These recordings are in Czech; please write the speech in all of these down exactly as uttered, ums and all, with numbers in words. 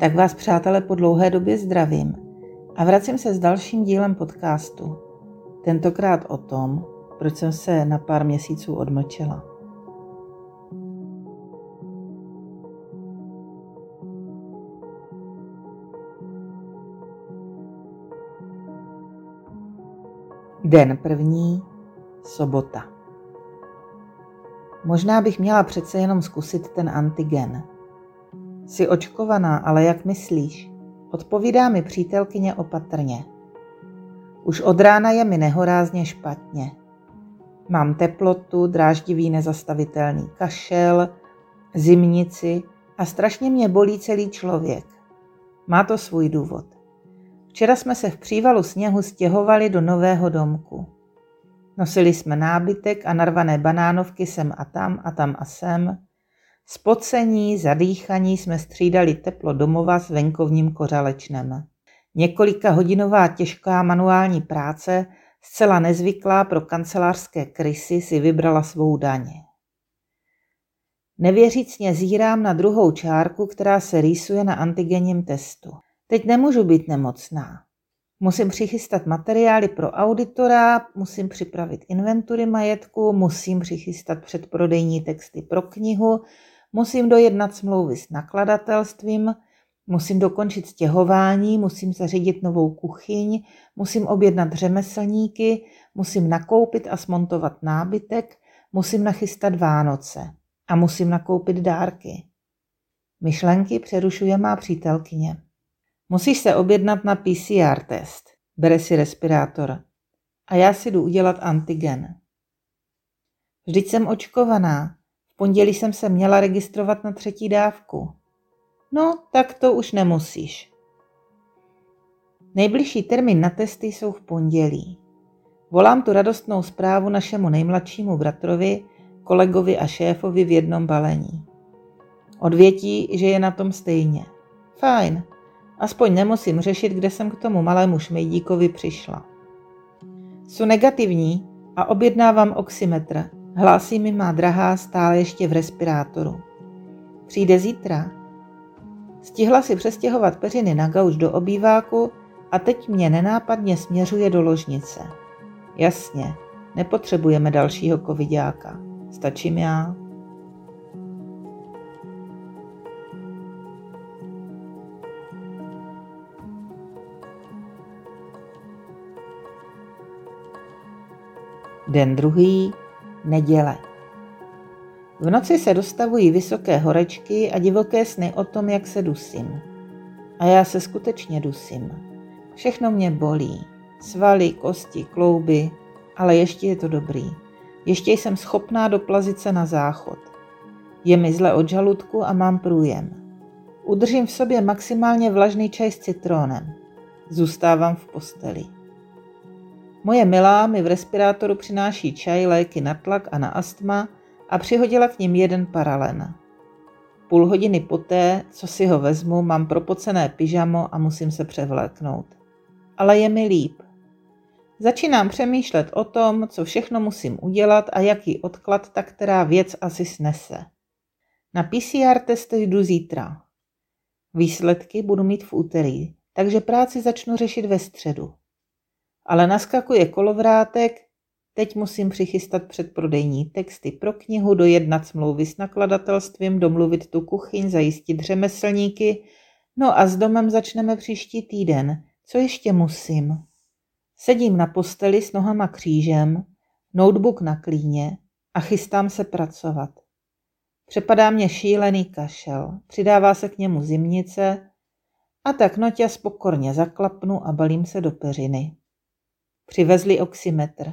Tak vás, přátelé, po dlouhé době zdravím a vracím se s dalším dílem podcastu. Tentokrát o tom, proč jsem se na pár měsíců odmlčela. Den první, sobota. Možná bych měla přece jenom zkusit ten antigen. Jsi očkovaná, ale jak myslíš? Odpovídá mi přítelkyně opatrně. Už od rána je mi nehorázně špatně. Mám teplotu, dráždivý nezastavitelný kašel, zimnici a strašně mě bolí celý člověk. Má to svůj důvod. Včera jsme se v přívalu sněhu stěhovali do nového domku. Nosili jsme nábytek a narvané banánovky sem a tam a tam a sem. Spocení, zadýchaní jsme střídali teplo domova s venkovním kořalečnem. Několikahodinová těžká manuální práce, zcela nezvyklá pro kancelářské krysy, si vybrala svou daň. Nevěřícně zírám na druhou čárku, která se rýsuje na antigenním testu. Teď nemůžu být nemocná. Musím přichystat materiály pro auditora, musím připravit inventury majetku, musím přichystat předprodejní texty pro knihu, musím dojednat smlouvy s nakladatelstvím, musím dokončit stěhování, musím zařídit novou kuchyň, musím objednat řemeslníky, musím nakoupit a smontovat nábytek, musím nachystat Vánoce a musím nakoupit dárky. Myšlenky přerušuje má přítelkyně. Musíš se objednat na P C R test, bere si respirátor a já si jdu udělat antigen. Vždyť jsem očkovaná, v pondělí jsem se měla registrovat na třetí dávku. No, tak to už nemusíš. Nejbližší termín na testy jsou v pondělí. Volám tu radostnou zprávu našemu nejmladšímu bratrovi, kolegovi a šéfovi v jednom balení. Odvětí, že je na tom stejně. Fajn. Aspoň nemusím řešit, kde jsem k tomu malému šmejdíkovi přišla. Jsou negativní a objednávám oximetr. Hlásí mi má drahá stále ještě v respirátoru. Přijde zítra. Stihla si přestěhovat peřiny na gauč do obýváku a teď mě nenápadně směřuje do ložnice. Jasně, nepotřebujeme dalšího covidáka. Stačím já. Den druhý, neděle. V noci se dostavují vysoké horečky a divoké sny o tom, jak se dusím. A já se skutečně dusím. Všechno mě bolí. Svaly, kosti, klouby, ale ještě je to dobrý. Ještě jsem schopná doplazit se na záchod. Je mi zle od žaludku a mám průjem. Udržím v sobě maximálně vlažný čaj s citrónem. Zůstávám v posteli. Moje milá mi v respirátoru přináší čaj, léky na tlak a na astma a přihodila k nim jeden paralen. Půl hodiny poté, co si ho vezmu, mám propocené pyžamo a musím se převléknout. Ale je mi líp. Začínám přemýšlet o tom, co všechno musím udělat a jaký odklad ta která věc asi snese. Na P C R test jdu zítra. Výsledky budu mít v úterý, takže práci začnu řešit ve středu. Ale naskakuje kolovrátek, teď musím přichystat předprodejní texty pro knihu, dojednat smlouvy s nakladatelstvím, domluvit tu kuchyň, zajistit řemeslníky. No a s domem začneme příští týden. Co ještě musím? Sedím na posteli s nohama křížem, notebook na klíně a chystám se pracovat. Přepadá mě šílený kašel, přidává se k němu zimnice a tak noťas pokorně zaklapnu a balím se do peřiny. Přivezli oximetr.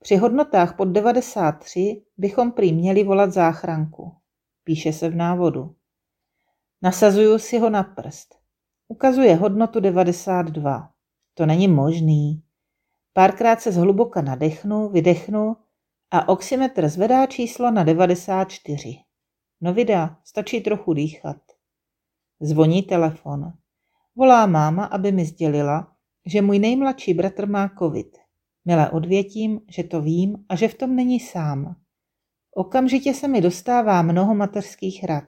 Při hodnotách pod devadesát tři bychom prý měli volat záchranku. Píše se v návodu. Nasazuju si ho na prst. Ukazuje hodnotu devadesát dva. To není možný. Párkrát se zhluboka nadechnu, vydechnu a oximetr zvedá číslo na devadesát čtyři. No vida, stačí trochu dýchat. Zvoní telefon. Volá máma, aby mi sdělila, že můj nejmladší bratr má covid. Mile odvětím, že to vím a že v tom není sám. Okamžitě se mi dostává mnoho mateřských rad.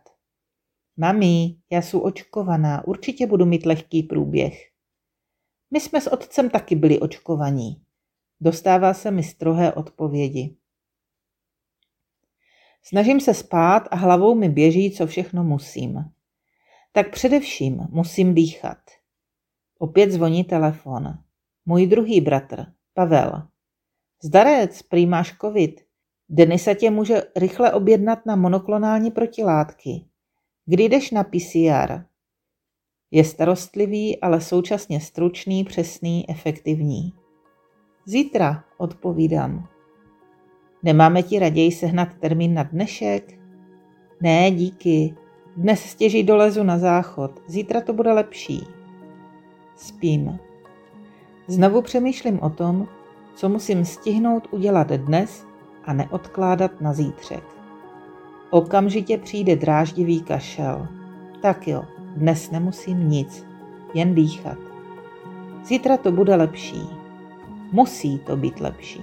Mami, já jsem očkovaná, určitě budu mít lehký průběh. My jsme s otcem taky byli očkovaní. Dostává se mi strohé odpovědi. Snažím se spát a hlavou mi běží, co všechno musím. Tak především musím dýchat. Opět zvoní telefon. Můj druhý bratr, Pavel. Zdarec, prý máš covid. Denisa tě může rychle objednat na monoklonální protilátky. Kdy jdeš na P C R? Je starostlivý, ale současně stručný, přesný, efektivní. Zítra, odpovídám. Nemáme ti raději sehnat termín na dnešek? Ne, díky. Dnes stěží dolezu na záchod. Zítra to bude lepší. Spím. Znovu přemýšlím o tom, co musím stihnout udělat dnes a neodkládat na zítřek. Okamžitě přijde dráždivý kašel. Tak jo, dnes nemusím nic, jen dýchat. Zítra to bude lepší. Musí to být lepší.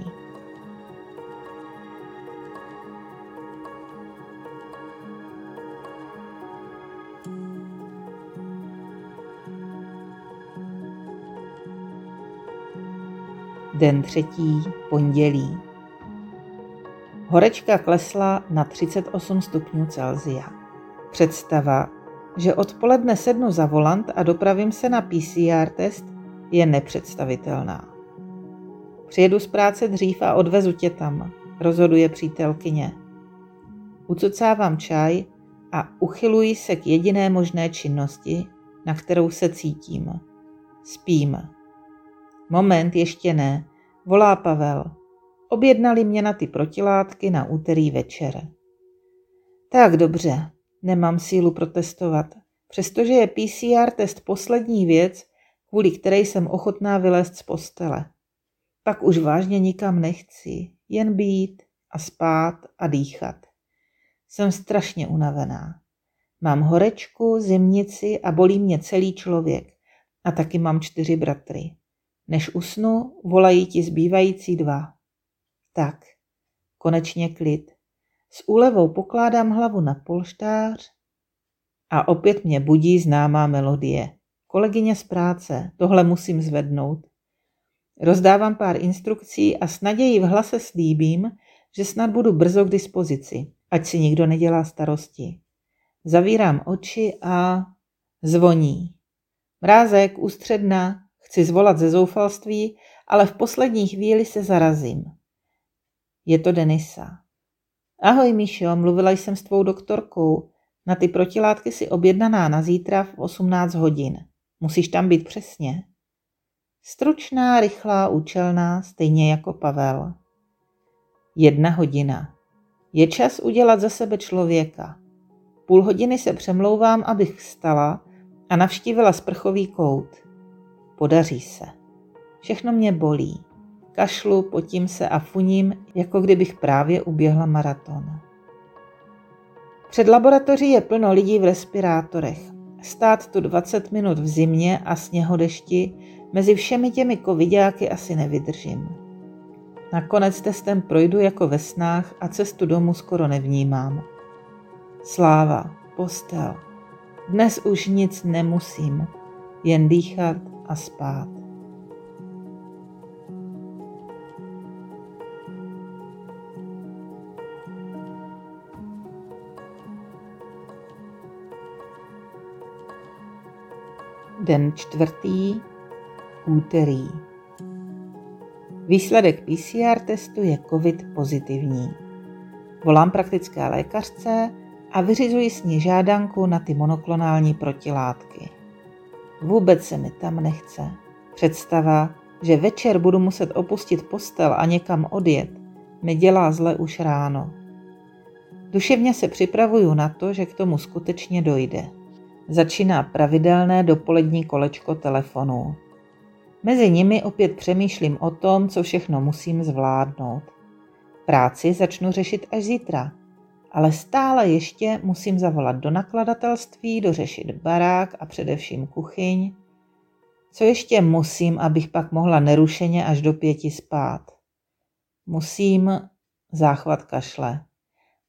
Den třetí, pondělí. Horečka klesla na třicet osm stupňů Celsia. Představa, že odpoledne sednu za volant a dopravím se na P C R test, je nepředstavitelná. Přijedu z práce dřív a odvezu tě tam, rozhoduje přítelkyně. Ucucávám čaj a uchyluji se k jediné možné činnosti, na kterou se cítím. Spím. Moment, ještě ne, volá Pavel. Objednali mě na ty protilátky na úterý večer. Tak dobře, nemám sílu protestovat, přestože je P C R test poslední věc, kvůli které jsem ochotná vylézt z postele. Pak už vážně nikam nechci, jen být a spát a dýchat. Jsem strašně unavená. Mám horečku, zimnici a bolí mě celý člověk. A taky mám čtyři bratry. Než usnu, volají ti zbývající dva. Tak, konečně klid. S úlevou pokládám hlavu na polštář a opět mě budí známá melodie. Kolegyně z práce, tohle musím zvednout. Rozdávám pár instrukcí a s nadějí v hlase slíbím, že snad budu brzo k dispozici, ať si nikdo nedělá starosti. Zavírám oči a zvoní. Mrázek, Ústředna. Chci zvolat ze zoufalství, ale v poslední chvíli se zarazím. Je to Denisa. Ahoj, Míšo, mluvila jsem s tvou doktorkou. Na ty protilátky si objednaná na zítra v osmnáct hodin. Musíš tam být přesně. Stručná, rychlá, účelná, stejně jako Pavel. Jedna hodina. Je čas udělat ze sebe člověka. Půl hodiny se přemlouvám, abych vstala a navštívila sprchový kout. Podaří se. Všechno mě bolí. Kašlu, potím se a funím, jako kdybych právě uběhla maraton. Před laboratoří je plno lidí v respirátorech. Stát tu dvacet minut v zimě a sněhodešti mezi všemi těmi covidáky asi nevydržím. Nakonec testem projdu jako ve snách a cestu domů skoro nevnímám. Sláva, postel. Dnes už nic nemusím, jen dýchat a spát. Den čtvrtý, úterý. Výsledek P C R testu je covid pozitivní. Volám praktické lékařce a vyřizuji s ní žádanku na ty monoklonální protilátky. Vůbec se mi tam nechce. Představa, že večer budu muset opustit postel a někam odjet, mi dělá zle už ráno. Duševně se připravuju na to, že k tomu skutečně dojde. Začíná pravidelné dopolední kolečko telefonů. Mezi nimi opět přemýšlím o tom, co všechno musím zvládnout. Práci začnu řešit až zítra, ale stále ještě musím zavolat do nakladatelství, dořešit barák a především kuchyň. Co ještě musím, abych pak mohla nerušeně až do pěti spát? Musím, záchvat kašle.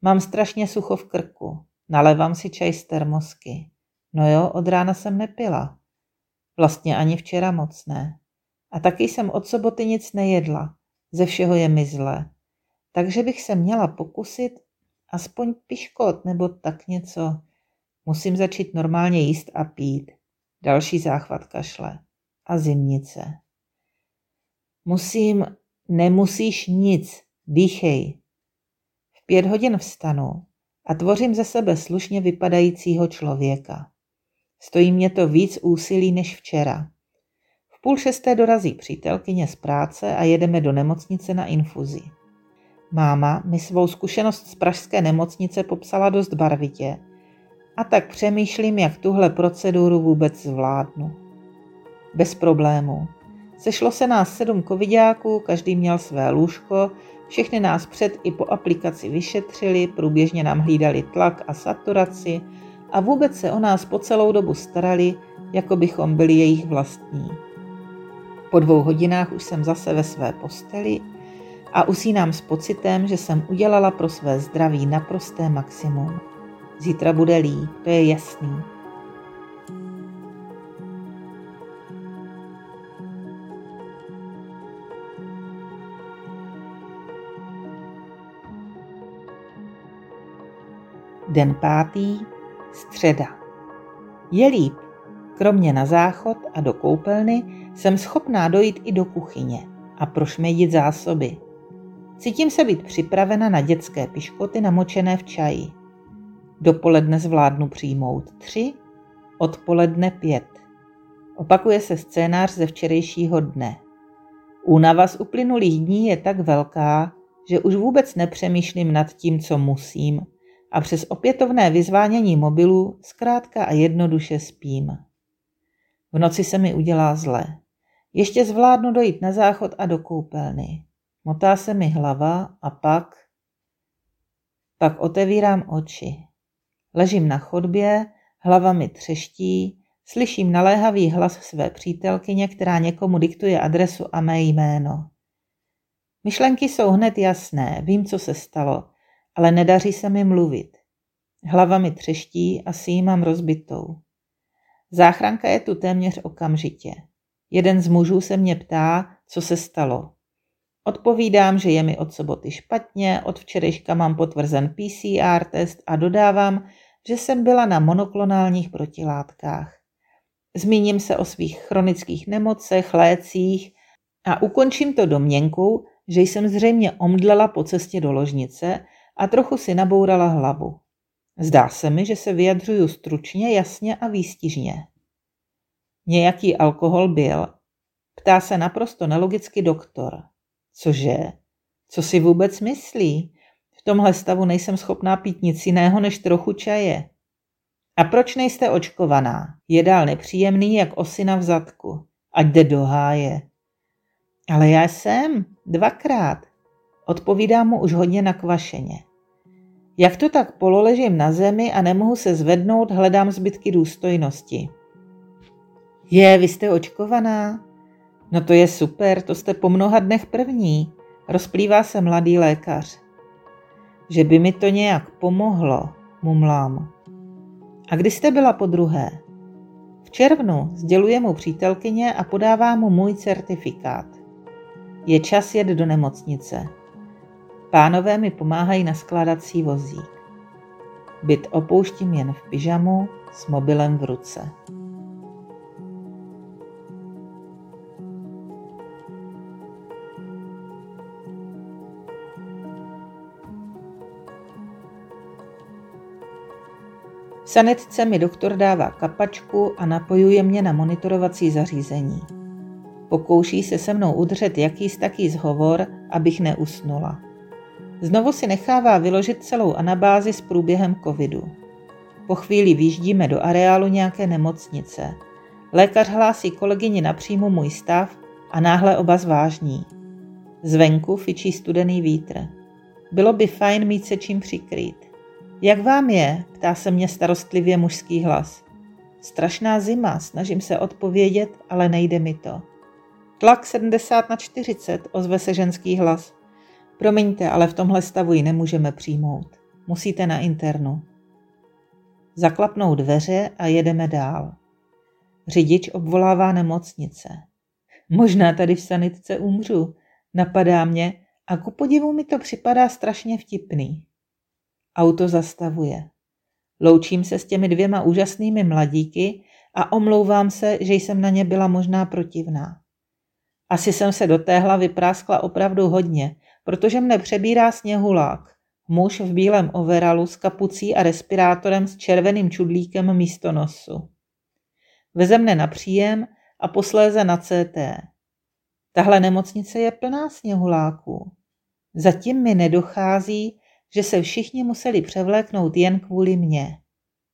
Mám strašně sucho v krku. Nalevám si čaj z termosky. No jo, od rána jsem nepila. Vlastně ani včera moc ne. A taky jsem od soboty nic nejedla. Ze všeho je mi zle. Takže bych se měla pokusit aspoň piškot nebo tak něco. Musím začít normálně jíst a pít. Další záchvat kašle. A zimnice. Musím, nemusíš nic. Dýchej. V pět hodin vstanu a tvořím ze sebe slušně vypadajícího člověka. Stojí mě to víc úsilí než včera. V půl šesté dorazí přítelkyně z práce a jedeme do nemocnice na infuzi. Máma mi svou zkušenost z pražské nemocnice popsala dost barvitě a tak přemýšlím, jak tuhle proceduru vůbec zvládnu. Bez problémů. Sešlo se nás sedm covidáků, každý měl své lůžko, všechny nás před i po aplikaci vyšetřili, průběžně nám hlídali tlak a saturaci a vůbec se o nás po celou dobu starali, jako bychom byli jejich vlastní. Po dvou hodinách už jsem zase ve své posteli a usínám s pocitem, že jsem udělala pro své zdraví naprosté maximum. Zítra bude líp, to je jasný. Den pátý, středa. Je líp, kromě na záchod a do koupelny jsem schopná dojít i do kuchyně a prošmejdit zásoby. Cítím se být připravena na dětské piškoty namočené v čaji. Dopoledne zvládnu přijmout tři, odpoledne pět. Opakuje se scénář ze včerejšího dne. Únava z uplynulých dní je tak velká, že už vůbec nepřemýšlím nad tím, co musím, a přes opětovné vyzvánění mobilu zkrátka a jednoduše spím. V noci se mi udělá zle. Ještě zvládnu dojít na záchod a do koupelny. Motá se mi hlava a pak... Pak otevírám oči. Ležím na chodbě, hlava mi třeští, slyším naléhavý hlas své přítelkyně, která někomu diktuje adresu a mé jméno. Myšlenky jsou hned jasné, vím, co se stalo, ale nedaří se mi mluvit. Hlava mi třeští, asi ji mám rozbitou. Záchranka je tu téměř okamžitě. Jeden z mužů se mě ptá, co se stalo. Odpovídám, že je mi od soboty špatně, od včerejška mám potvrzen P C R test a dodávám, že jsem byla na monoklonálních protilátkách. Zmíním se o svých chronických nemocech, lécích a ukončím to domněnkou, že jsem zřejmě omdlela po cestě do ložnice a trochu si nabourala hlavu. Zdá se mi, že se vyjadřuju stručně, jasně a výstižně. Nějaký alkohol byl? Ptá se naprosto nelogicky doktor. Cože? Co si vůbec myslí? V tomhle stavu nejsem schopná pít nic jiného než trochu čaje. A proč nejste očkovaná? Je dál nepříjemný jak osina v zadku. Ať jde do háje. Ale já jsem. Dvakrát. Odpovídám mu už hodně nakvašeně. Jak to tak pololežím na zemi a nemohu se zvednout, hledám zbytky důstojnosti. Je, vy jste očkovaná? No to je super, to jste po mnoha dnech první, rozplývá se mladý lékař. Že by mi to nějak pomohlo, mumlám. A kdy jste byla po druhé? V červnu, sděluje mu přítelkyně a podává mu můj certifikát. Je čas jet do nemocnice. Pánové mi pomáhají na skládací vozík. Byt opouštím jen v pyžamu s mobilem v ruce. V sanitce mi doktor dává kapačku a napojuje mě na monitorovací zařízení. Pokouší se se mnou udržet jakýs taký zhovor, abych neusnula. Znovu si nechává vyložit celou anabázi s průběhem covidu. Po chvíli vyjíždíme do areálu nějaké nemocnice. Lékař hlásí kolegyni napřímo můj stav a náhle oba zvážní. Zvenku fičí studený vítr. Bylo by fajn mít se čím přikrýt. Jak vám je? Ptá se mě starostlivě mužský hlas. Strašná zima, snažím se odpovědět, ale nejde mi to. Tlak sedmdesát na čtyřicet, ozve se ženský hlas. Promiňte, ale v tomhle stavu ji nemůžeme přijmout. Musíte na internu. zaklapnou dveře a jedeme dál. Řidič obvolává nemocnice. Možná tady v sanitce umřu, napadá mě a ku podivu mi to připadá strašně vtipný. Auto zastavuje. Loučím se s těmi dvěma úžasnými mladíky a omlouvám se, že jsem na ně byla možná protivná. Asi jsem se do té hlavy práskla opravdu hodně, protože mne přebírá sněhulák. Muž v bílém overalu s kapucí a respirátorem s červeným čudlíkem místo nosu. Veze mne na příjem a posléze na C T. Tahle nemocnice je plná sněhuláků. Zatím mi nedochází, že se všichni museli převléknout jen kvůli mně.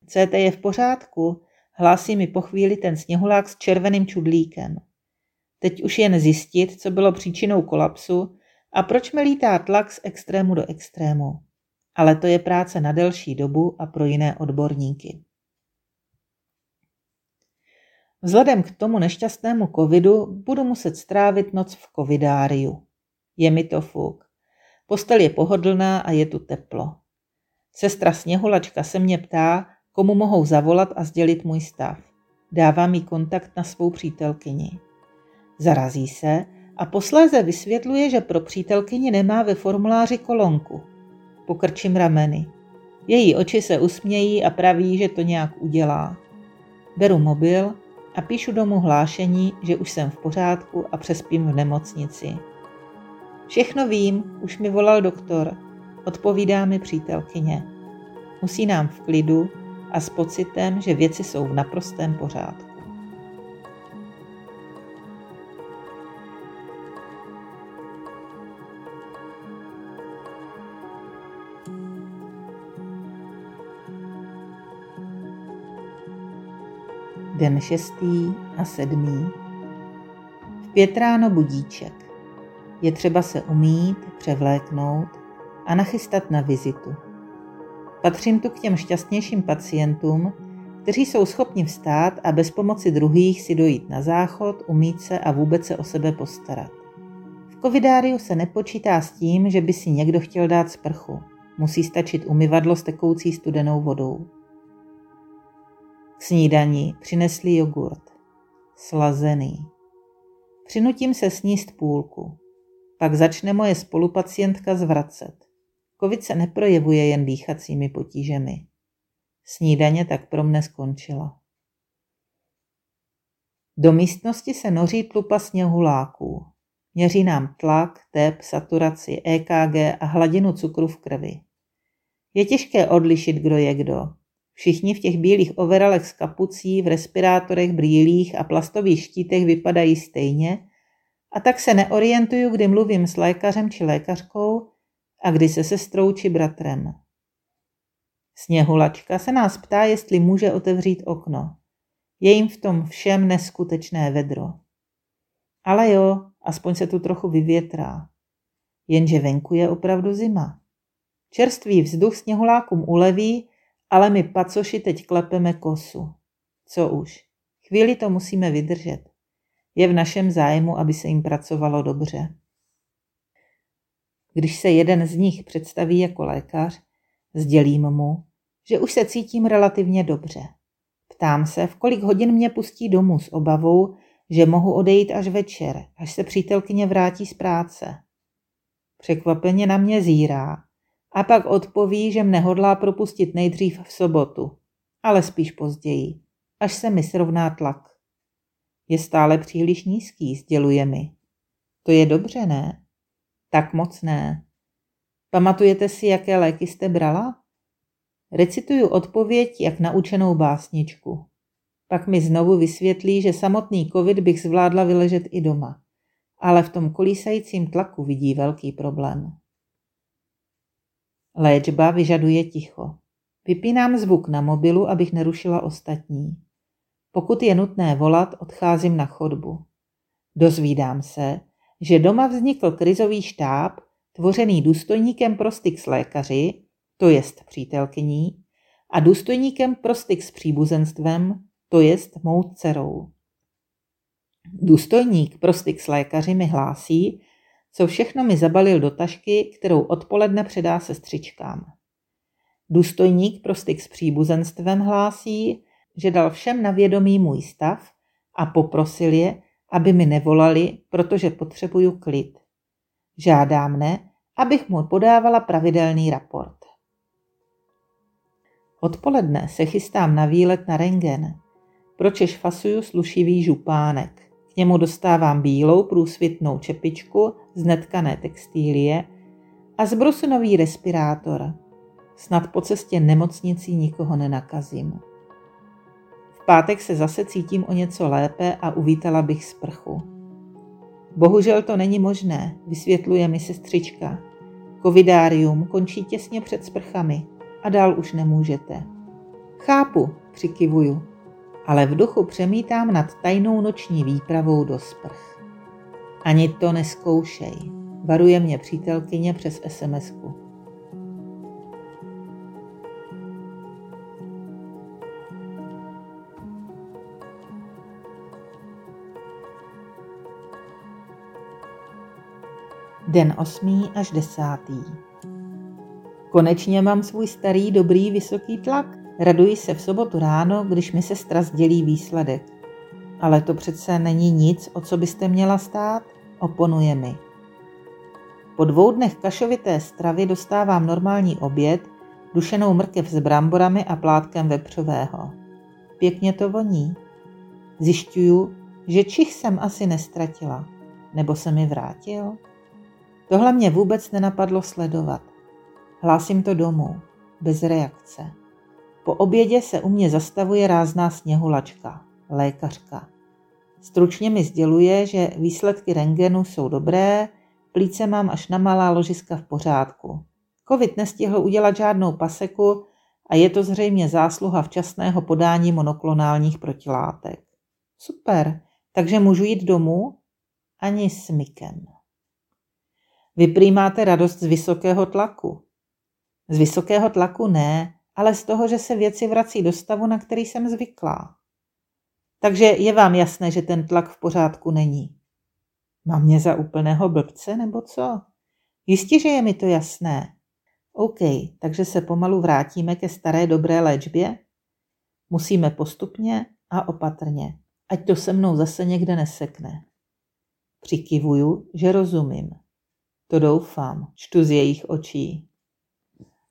C T je v pořádku, hlásí mi po chvíli ten sněhulák s červeným čudlíkem. Teď už jen zjistit, co bylo příčinou kolapsu a proč mi lítá tlak z extrému do extrému. Ale to je práce na delší dobu a pro jiné odborníky. Vzhledem k tomu nešťastnému covidu budu muset strávit noc v covidáriu. Je mi to fuk. Postel je pohodlná a je tu teplo. Sestra sněhulačka se mě ptá, komu mohou zavolat a sdělit můj stav. Dává mi kontakt na svou přítelkyni. Zarazí se a posléze vysvětluje, že pro přítelkyni nemá ve formuláři kolonku. Pokrčím rameny. Její oči se usmějí a praví, že to nějak udělá. Beru mobil a píšu domů hlášení, že už jsem v pořádku a přespím v nemocnici. Všechno vím, už mi volal doktor, odpovídá mi přítelkyně. Musí nám v klidu a s pocitem, že věci jsou v naprostém pořádku. Den šestý a sedmý. V pět ráno budíček. Je třeba se umýt, převléknout a nachystat na vizitu. Patřím tu k těm šťastnějším pacientům, kteří jsou schopni vstát a bez pomoci druhých si dojít na záchod, umýt se a vůbec se o sebe postarat. V covidáriu se nepočítá s tím, že by si někdo chtěl dát sprchu. Musí stačit umyvadlo s tekoucí studenou vodou. K snídani přinesli jogurt. Slazený. Přinutím se sníst půlku. Pak začne moje spolupacientka zvracet. Covid se neprojevuje jen dýchacími potížemi. Snídaně tak pro mne skončila. Do místnosti se noří tlupa sněhuláků. Měří nám tlak, tep, saturaci, E K G a hladinu cukru v krvi. Je těžké odlišit, kdo je kdo. Všichni v těch bílých overalech s kapucí, v respirátorech, brýlích a plastových štítech vypadají stejně a tak se neorientuju, kdy mluvím s lékařem či lékařkou a kdy se sestrou či bratrem. Sněhulačka se nás ptá, jestli může otevřít okno. Je jim v tom všem neskutečné vedro. Ale jo, aspoň se tu trochu vyvětrá. Jenže venku je opravdu zima. Čerstvý vzduch sněhulákům uleví, ale my pacoši teď klepeme kosu. Co už, chvíli to musíme vydržet. Je v našem zájmu, aby se jim pracovalo dobře. Když se jeden z nich představí jako lékař, sdělím mu, že už se cítím relativně dobře. Ptám se, v kolik hodin mě pustí domů s obavou, že mohu odejít až večer, až se přítelkyně vrátí z práce. Překvapeně na mě zírá. A pak odpoví, že mne hodlá propustit nejdřív v sobotu, ale spíš později, až se mi srovná tlak. Je stále příliš nízký, sděluje mi. To je dobře, ne? Tak moc ne. Pamatujete si, jaké léky jste brala? Recituju odpověď jak naučenou básničku. Pak mi znovu vysvětlí, že samotný covid bych zvládla vyležet i doma, ale v tom kolísajícím tlaku vidí velký problém. Léčba vyžaduje ticho. Vypínám zvuk na mobilu, abych nerušila ostatní. Pokud je nutné volat, odcházím na chodbu. Dozvídám se, že doma vznikl krizový štáb, tvořený důstojníkem pro styk s lékaři, to jest přítelkyní, a důstojníkem pro styk s příbuzenstvem, to jest mou dcerou. Důstojník pro styk s lékaři mi hlásí, co všechno mi zabalil do tašky, kterou odpoledne předá sestřičkám. Důstojník pro styk s příbuzenstvem hlásí, že dal všem na vědomí můj stav a poprosil je, aby mi nevolali, protože potřebuju klid. Žádá mne, abych mu podávala pravidelný raport. Odpoledne se chystám na výlet na rentgen, pročež fasuju slušivý župánek. K němu dostávám bílou průsvitnou čepičku z netkané textílie a zbrusunový respirátor. Snad po cestě nemocnicí nikoho nenakazím. V pátek se zase cítím o něco lépe a uvítala bych sprchu. Bohužel to není možné, vysvětluje mi sestřička. Covidárium končí těsně před sprchami a dál už nemůžete. Chápu, přikivuju, ale v duchu přemítám nad tajnou noční výpravou do sprch. Ani to nezkoušej, varuje mě přítelkyně přes esemesku. Den osmý až desátý. Konečně mám svůj starý, dobrý, vysoký tlak. Raduji se v sobotu ráno, když mi sestra sdělí výsledek. Ale to přece není nic, o co byste měla stát, oponuje mi. Po dvou dnech kašovité stravy dostávám normální oběd, dušenou mrkev s bramborami a plátkem vepřového. Pěkně to voní. Zjišťuju, že čich jsem asi nestratila. Nebo se mi vrátil? Tohle mě vůbec nenapadlo sledovat. Hlásím to domů. Bez reakce. Po obědě se u mě zastavuje rázná sněhulačka, lékařka. Stručně mi sděluje, že výsledky rentgenu jsou dobré, plíce mám až na malá ložiska v pořádku. Covid nestihl udělat žádnou paseku a je to zřejmě zásluha včasného podání monoklonálních protilátek. Super, takže můžu jít domů? Ani s mykem. Vy prý máte radost z vysokého tlaku. Z vysokého tlaku ne, ale z toho, že se věci vrací do stavu, na který jsem zvyklá. Takže je vám jasné, že ten tlak v pořádku není. Mám mě za úplného blbce, nebo co? Jistě, že je mi to jasné. OK, takže se pomalu vrátíme ke staré dobré léčbě? Musíme postupně a opatrně, ať to se mnou zase někde nesekne. Přikivuju, že rozumím. To doufám, čtu z jejich očí.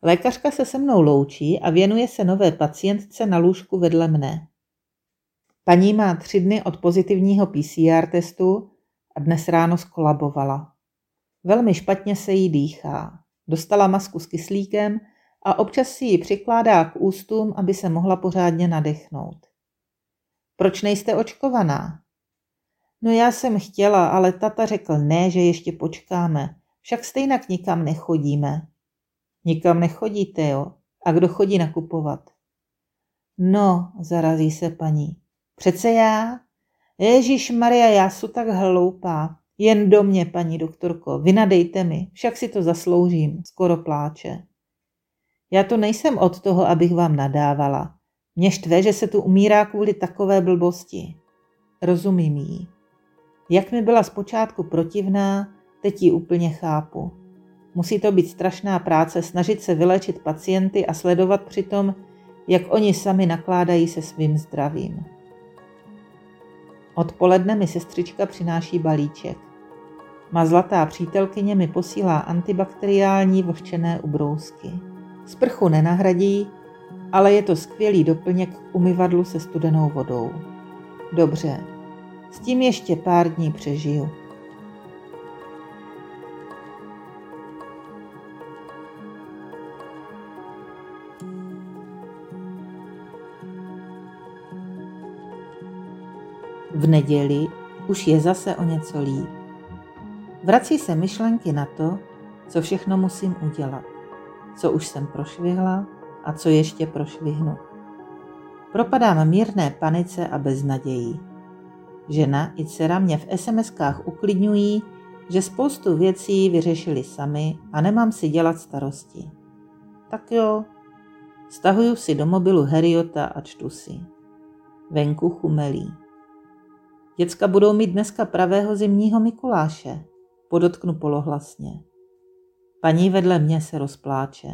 Lékařka se se mnou loučí a věnuje se nové pacientce na lůžku vedle mne. Paní má tři dny od pozitivního P C R testu a dnes ráno skolabovala. Velmi špatně se jí dýchá. Dostala masku s kyslíkem a občas si ji přikládá k ústům, aby se mohla pořádně nadechnout. Proč nejste očkovaná? No já jsem chtěla, ale tata řekl ne, že ještě počkáme. Však stejnak nikam nechodíme. Nikam nechodíte, jo? A kdo chodí nakupovat? No, zarazí se paní. Přece já? Ježišmarja, já jsem tak hloupá. Jen do mě, paní doktorko, vynadejte mi. Však si to zasloužím, skoro pláče. Já to nejsem od toho, abych vám nadávala. Mě štve, že se tu umírá kvůli takové blbosti. Rozumím jí. Jak mi byla zpočátku protivná, teď ji úplně chápu. Musí to být strašná práce snažit se vyléčit pacienty a sledovat přitom, jak oni sami nakládají se svým zdravím. Odpoledne mi sestřička přináší balíček. Má zlatá přítelkyně mi posílá antibakteriální vlhčené ubrousky. Sprchu nenahradí, ale je to skvělý doplněk k umyvadlu se studenou vodou. Dobře, s tím ještě pár dní přežiju. V neděli už je zase o něco líp. Vrací se myšlenky na to, co všechno musím udělat, co už jsem prošvihla a co ještě prošvihnu. Propadám mírné panice a beznaději. Žena i dcera mě v esemeskách uklidňují, že spoustu věcí vyřešili sami a nemám si dělat starosti. Tak jo, stahuju si do mobilu Heriota a čtu si. Venku chumelí. Děcka budou mít dneska pravého zimního Mikuláše, podotknu polohlasně. Paní vedle mě se rozpláče.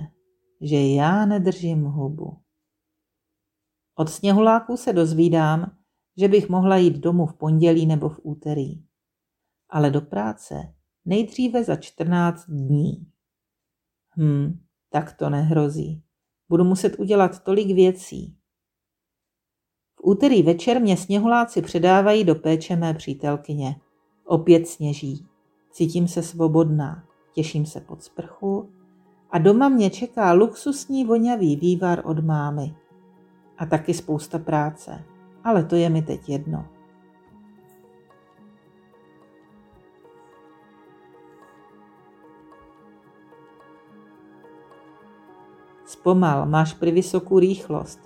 že já nedržím hubu. Od sněhuláků se dozvídám, že bych mohla jít domů v pondělí nebo v úterý, ale do práce nejdříve za čtrnáct dní. Hm, tak to nehrozí. Budu muset udělat tolik věcí. V úterý večer mě sněhuláci předávají do péče mé přítelkyně. Opět sněží. Cítím se svobodná, těším se pod sprchu a doma mě čeká luxusní voňavý vývar od mámy. A taky spousta práce, ale to je mi teď jedno. Zpomal, máš při vysokou rychlost,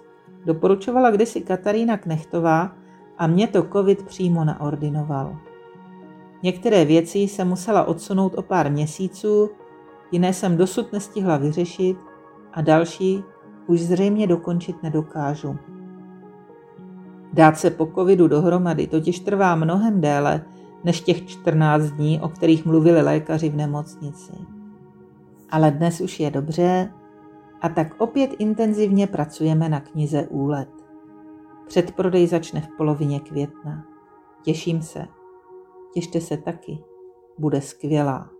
doporučovala kdysi Katarína Knechtová a mě to covid přímo naordinoval. Některé věci jsem musela odsunout o pár měsíců, jiné jsem dosud nestihla vyřešit a další už zřejmě dokončit nedokážu. Dát se po covidu dohromady totiž trvá mnohem déle než těch čtrnáct dní, o kterých mluvili lékaři v nemocnici. Ale dnes už je dobře a tak opět intenzivně pracujeme na knize Úlet. Předprodej začne v polovině května. Těším se. Těšte se taky. Bude skvělá.